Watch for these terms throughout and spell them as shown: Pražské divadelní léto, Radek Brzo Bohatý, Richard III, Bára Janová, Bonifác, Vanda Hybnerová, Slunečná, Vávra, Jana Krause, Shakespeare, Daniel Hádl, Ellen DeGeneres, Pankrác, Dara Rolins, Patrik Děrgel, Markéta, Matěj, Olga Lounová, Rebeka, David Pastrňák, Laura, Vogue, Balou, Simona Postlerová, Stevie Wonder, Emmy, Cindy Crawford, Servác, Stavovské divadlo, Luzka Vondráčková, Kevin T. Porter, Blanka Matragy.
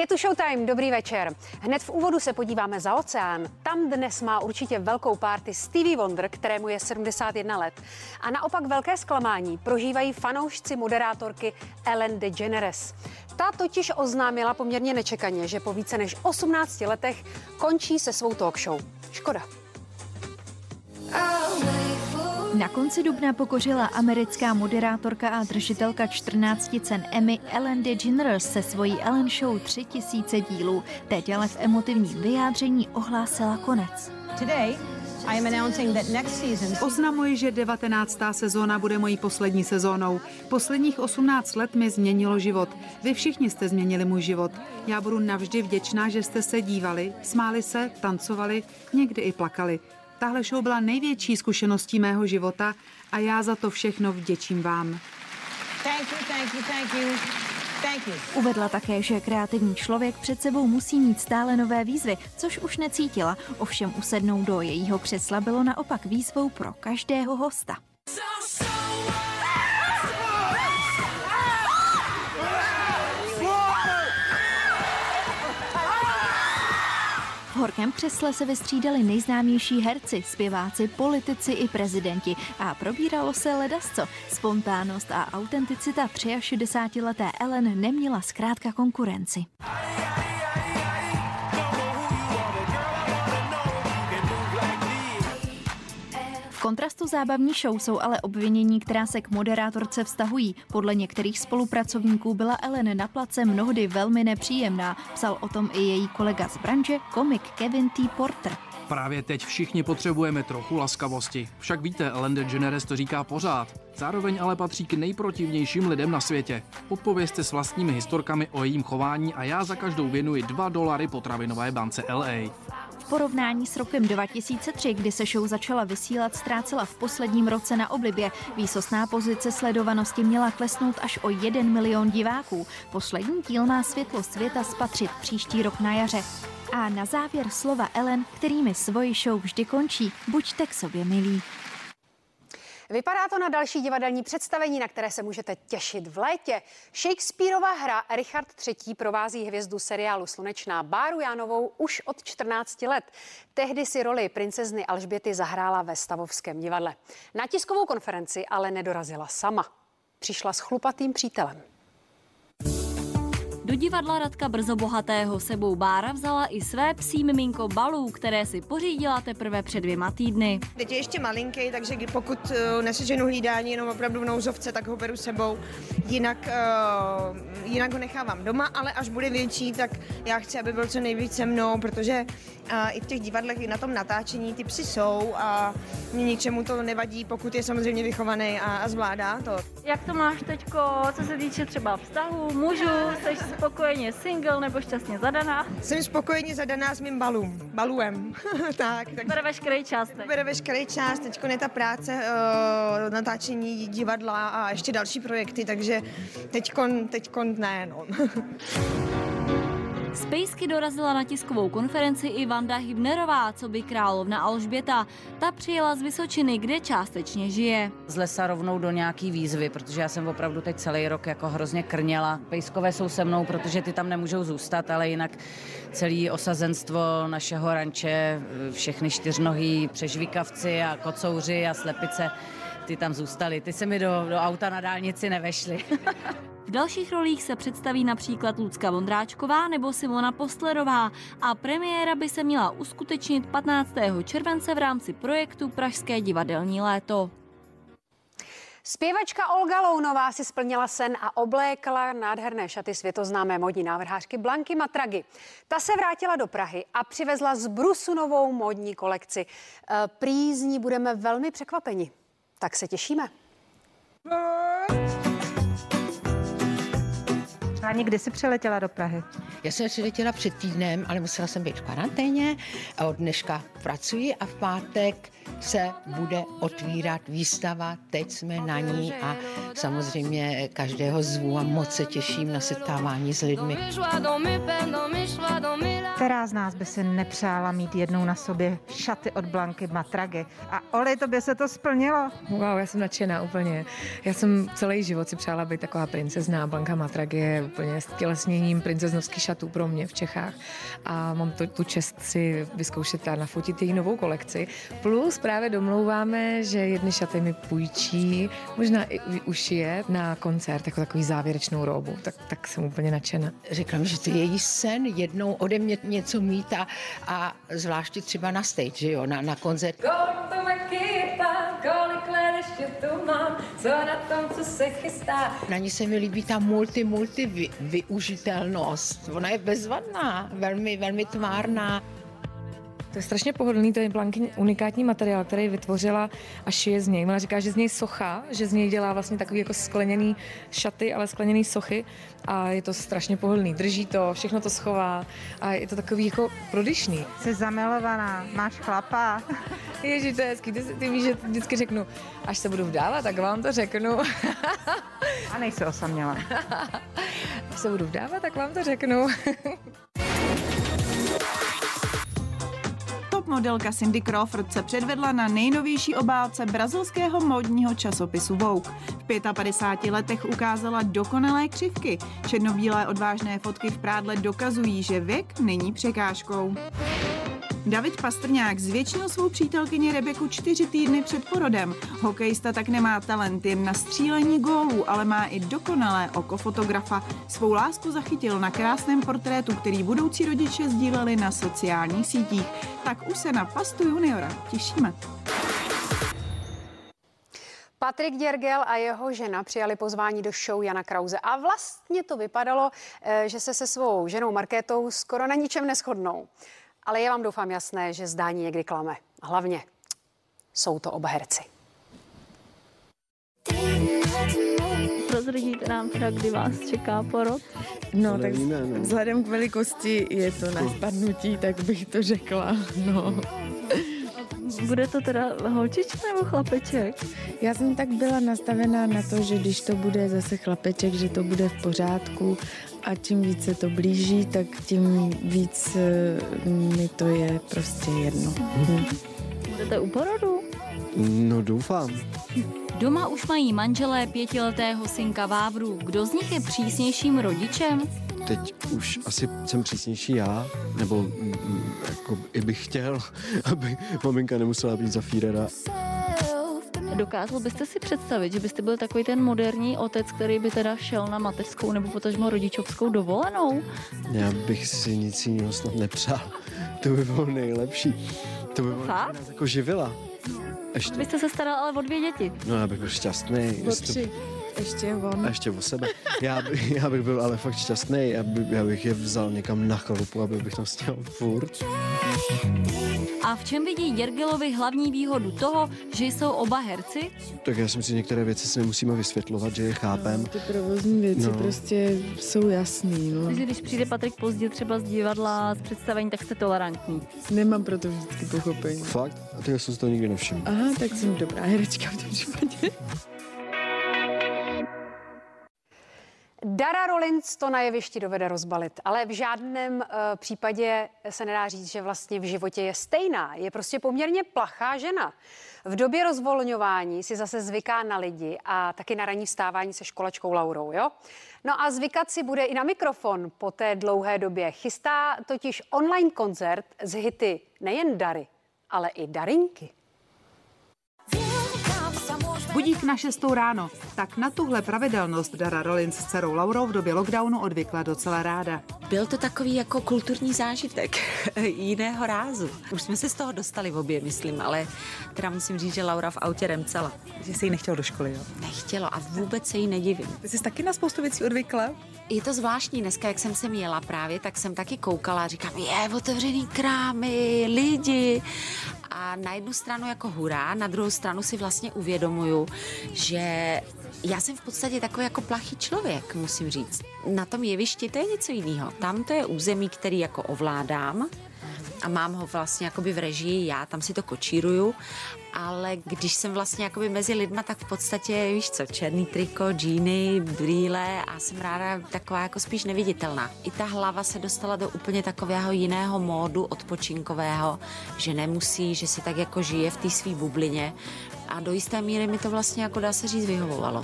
Je tu showtime, dobrý večer. Hned v úvodu se podíváme za oceán. Tam dnes má určitě velkou party Stevie Wonder, kterému je 71 let. A naopak velké zklamání prožívají fanoušci moderátorky Ellen DeGeneres. Ta totiž oznámila poměrně nečekaně, že po více než 18 letech končí se svou talk show. Škoda. Na konci dubna pokořila americká moderátorka a držitelka 14 cen Emmy Ellen DeGeneres se svojí Ellen Show 3000 dílů. Teď ale v emotivním vyjádření ohlásila konec. Oznamuji, že 19. sezóna bude mojí poslední sezónou. Posledních 18 let mi změnilo život. Vy všichni jste změnili můj život. Já budu navždy vděčná, že jste se dívali, smáli se, tancovali, někdy i plakali. Tahle show byla největší zkušeností mého života a já za to všechno vděčím vám. Uvedla také, že kreativní člověk před sebou musí mít stále nové výzvy, což už necítila. Ovšem usednout do jejího křesla bylo naopak výzvou pro každého hosta. V horkém křesle se vystřídali nejznámější herci, zpěváci, politici i prezidenti a probíralo se ledasco. Spontánnost a autenticita 63leté Ellen neměla zkrátka konkurenci. V kontrastu zábavní show jsou ale obvinění, která se k moderátorce vztahují. Podle některých spolupracovníků byla Ellen na place mnohdy velmi nepříjemná. Psal o tom i její kolega z branže, komik Kevin T. Porter. Právě teď všichni potřebujeme trochu laskavosti. Však víte, Ellen DeGeneres to říká pořád. Zároveň ale patří k nejprotivnějším lidem na světě. Odpovězte s vlastními historkami o jejím chování a já za každou věnuji $2 potravinové bance LA. V porovnání s rokem 2003, kdy se show začala vysílat, ztrácela v posledním roce na oblibě. Výsostná pozice sledovanosti měla klesnout až o 1 milion diváků. Poslední díl má světlo světa spatřit příští rok na jaře. A na závěr slova Ellen, kterými svoji show vždy končí: buďte k sobě milí. Vypadá to na další divadelní představení, na které se můžete těšit v létě. Shakespearova hra Richard III. Provází hvězdu seriálu Slunečná Báru Janovou už od 14 let. Tehdy si roli princezny Alžběty zahrála ve Stavovském divadle. Na tiskovou konferenci ale nedorazila sama. Přišla s chlupatým přítelem. Do divadla Radka Brzo Bohatého sebou Bára vzala i své psí miminko Balou, které si pořídila teprve před 2 týdny. Teď je ještě malinký, takže pokud neseženu hlídání jenom opravdu v nouzovce, tak ho beru sebou. Jinak ho nechávám doma, ale až bude větší, tak já chci, aby byl co nejvíc se mnou, protože i v těch divadlech, i na tom natáčení ty psi jsou a mě ničemu to nevadí, pokud je samozřejmě vychovaný a zvládá to. Jak to máš teďko, co se týče třeba vztahu, mužů, seš spokojeně single nebo šťastně zadaná? Jsem spokojeně zadaná s mým Baluem. tak. Bere veškerý čas. Bere veškerý čas, teďko je ta práce, natáčení divadla a ještě další projekty, takže teďkon ne, no. Z pejsky dorazila na tiskovou konferenci i Vanda Hybnerová, coby královna Alžběta. Ta přijela z Vysočiny, kde částečně žije. Z lesa rovnou do nějaký výzvy, protože já jsem opravdu teď celý rok jako hrozně krněla. Pejskové jsou se mnou, protože ty tam nemůžou zůstat, ale jinak celé osazenstvo našeho ranče, všechny čtyřnohý přežvíkavci a kocouři a slepice, ty tam zůstaly. Ty se mi do auta na dálnici nevešly. V dalších rolích se představí například Luzka Vondráčková nebo Simona Postlerová a premiéra by se měla uskutečnit 15. července v rámci projektu Pražské divadelní léto. Zpěvačka Olga Lounová si splnila sen a oblékla nádherné šaty světoznámé modní návrhářky Blanky Matragy. Ta se vrátila do Prahy a přivezla z Brusu novou modní kolekci. Prý z ní budeme velmi překvapeni. Tak se těšíme. A někdy jsi přiletěla do Prahy? Já jsem přiletěla před týdnem, ale musela jsem být v karanténě a od dneška pracuji a v pátek se bude otvírat výstava, teď jsme na ní a samozřejmě každého zvu a moc se těším na setkávání s lidmi. Která z nás by si nepřála mít jednou na sobě šaty od Blanky Matragy? A Oli, tobě se to splnilo? Wow, já jsem nadšená úplně. Já jsem celý život si přála být taková princezná. Blanka Matragy je je tělesněním princeznovských šatů pro mě v Čechách a mám tu čest si vyzkoušet a nafotit její novou kolekci. Plus právě domlouváme, že jedny šaty mi půjčí, možná i ušije na koncert, jako takový závěrečnou robu, tak jsem úplně nadšena. Říkám, že to je její sen jednou ode mě něco mít a zvláště třeba na stage, že jo, na koncert. Na ní se mi líbí ta využitelnost. Ona je bezvadná, velmi, velmi tvárná. To je strašně pohodlný, to je Blanky unikátní materiál, který vytvořila a šije z něj. Ona říká, že z něj socha, že z něj dělá vlastně takový jako skleněný šaty, ale skleněný sochy a je to strašně pohodlný. Drží to, všechno to schová a je to takový jako prodyšný. Jsi zamilovaná, máš chlapa. Ježi, to je hezký, ty víš, že vždycky řeknu, až se budu vdávat, tak vám to řeknu. A nejsi osaměla. Až se budu vdávat, tak vám to řeknu. Modelka Cindy Crawford se předvedla na nejnovější obálce brazilského módního časopisu Vogue. V 55 letech ukázala dokonalé křivky. Černobílé odvážné fotky v prádle dokazují, že věk není překážkou. David Pastrňák zvětšil svou přítelkyni Rebeku 4 týdny před porodem. Hokejista tak nemá talent jen na střílení gólů, ale má i dokonalé oko fotografa. Svou lásku zachytil na krásném portrétu, který budoucí rodiče sdíleli na sociálních sítích. Tak už se na Pastu juniora těšíme. Patrik Děrgel a jeho žena přijali pozvání do show Jana Krause a vlastně to vypadalo, že se svou ženou Markétou skoro na ničem neshodnou. Ale je vám doufám jasné, že zdání někdy klame. Hlavně jsou to oba herci. Prozradíte nám teda, kdy vás čeká porod? No, tak vzhledem k velikosti je to na spadnutí, tak bych to řekla, no. Bude to teda holčička nebo chlapeček? Já jsem tak byla nastavená na to, že když to bude zase chlapeček, že to bude v pořádku a čím víc se to blíží, tak tím víc mi to je prostě jedno. Budete u porodu? No, doufám. Doma už mají manželé 5letého synka Vávru. Kdo z nich je přísnějším rodičem? Teď už asi jsem přísnější já, nebo jako i bych chtěl, aby maminka nemusela být za fírera. Dokázal byste si představit, že byste byl takový ten moderní otec, který by teda šel na mateřskou nebo potažmo rodičovskou dovolenou? Já bych si nic jiného snad nepřál. To by bylo nejlepší. To by bylo jako živila. Ještě. Vy jste se staral ale o 2 děti. No, já bych byl šťastný. Ještě o sebe. Já bych byl ale fakt šťastný, já bych je vzal někam na chalupu, aby bych tam stěl furt. A v čem vidí Děrgelovi hlavní výhodu toho, že jsou oba herci? Tak já si myslím, že některé věci si nemusíme vysvětlovat, že je chápem. No, ty provozní věci prostě jsou jasný. No. Když přijde Patrik pozdě třeba z divadla, z představení, tak jste tolerantní. Nemám pro to vždycky pochopení. Fakt? A tak já jsem si to nikdy nevšiml. Aha, tak jsem dobrá herečka v tom případě. Dara Rolins to na jevišti dovede rozbalit, ale v žádném případě se nedá říct, že vlastně v životě je stejná. Je prostě poměrně plachá žena. V době rozvolňování si zase zvyká na lidi a taky na ranní vstávání se školačkou Laurou, jo? No a zvykat si bude i na mikrofon po té dlouhé době. Chystá totiž online koncert s hity nejen Dary, ale i Darinky. Budík na 6:00 ráno. Tak na tuhle pravidelnost Dara Rolins s dcerou Laurou v době lockdownu odvykla docela ráda. Byl to takový jako kulturní zážitek jiného rázu. Už jsme se z toho dostali v obě, myslím, ale teda musím říct, že Laura v autě remcela. Že se jí nechtělo do školy, jo? Nechtělo a vůbec se jí nedivím. Ty jsi taky na spoustu věcí odvykla? Je to zvláštní. Dneska, jak jsem sem jela právě, tak jsem taky koukala a říkám, je, otevřený krámy, lidi. A na jednu stranu jako hurá, na druhou stranu si vlastně uvědomuju, že já jsem v podstatě takový jako plachý člověk, musím říct. Na tom jevišti to je něco jiného. Tam to je území, který jako ovládám a mám ho vlastně jakoby v režii, já tam si to kočíruju, ale když jsem vlastně jakoby mezi lidma, tak v podstatě, víš co, černý triko, džíny, brýle a jsem ráda taková jako spíš neviditelná. I ta hlava se dostala do úplně takového jiného módu odpočinkového, že nemusí, že si tak jako žije v té svý bublině a do jisté míry mi to vlastně jako dá se říct vyhovovalo.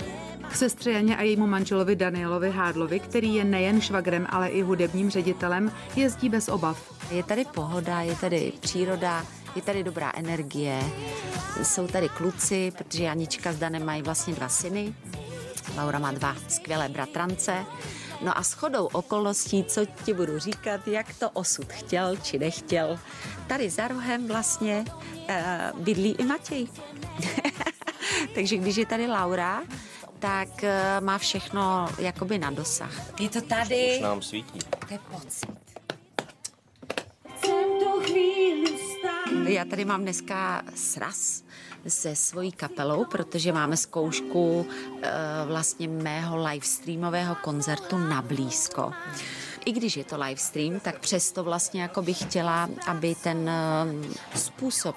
K sestře Janě a jejímu manželovi Danielovi Hádlovi, který je nejen švagrem, ale i hudebním ředitelem, jezdí bez obav. Je tady pohoda, je tady příroda, je tady dobrá energie, jsou tady kluci, protože Janička s Danem mají vlastně 2 syny, Laura má 2 skvělé bratrance. No a shodou okolností, co ti budu říkat, jak to osud chtěl či nechtěl, tady za rohem vlastně bydlí i Matěj. Takže když je tady Laura, tak má všechno jakoby na dosah. Je to tady. Už nám svítí. To je pocit. Já tady mám dneska sraz se svojí kapelou, protože máme zkoušku vlastně mého livestreamového koncertu na blízko. I když je to livestream, tak přesto vlastně jako bych chtěla, aby ten způsob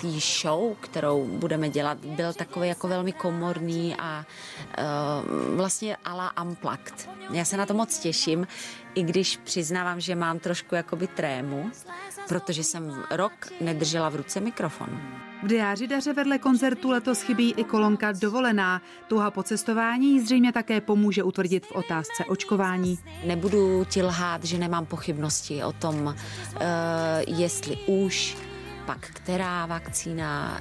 tý show, kterou budeme dělat, byl takový jako velmi komorný a vlastně à la unplugged. Já se na to moc těším, i když přiznávám, že mám trošku jakoby trému, protože jsem rok nedržela v ruce mikrofon. V diáři Daře vedle koncertu letos chybí i kolonka Dovolená. Touha po cestování zřejmě také pomůže utvrdit v otázce očkování. Nebudu ti lhát, že nemám pochybnosti o tom, jestli už pak která vakcína,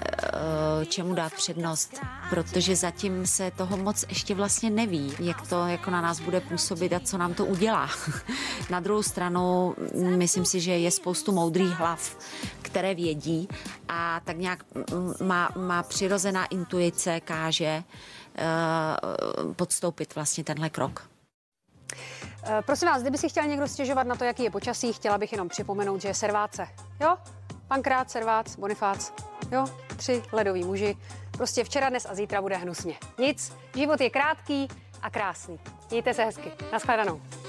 čemu dát přednost, protože zatím se toho moc ještě vlastně neví, jak to jako na nás bude působit a co nám to udělá. Na druhou stranu, myslím si, že je spoustu moudrých hlav, které vědí a tak nějak má přirozená intuice, káže podstoupit vlastně tenhle krok. Prosím vás, kdyby si chtěl někdo stěžovat na to, jaký je počasí, chtěla bych jenom připomenout, že je Servátce, jo? Pankrác, Servác, Bonifác, jo, 3 ledoví muži. Prostě včera, dnes a zítra bude hnusně. Nic, život je krátký a krásný. Mějte se hezky. Naschledanou.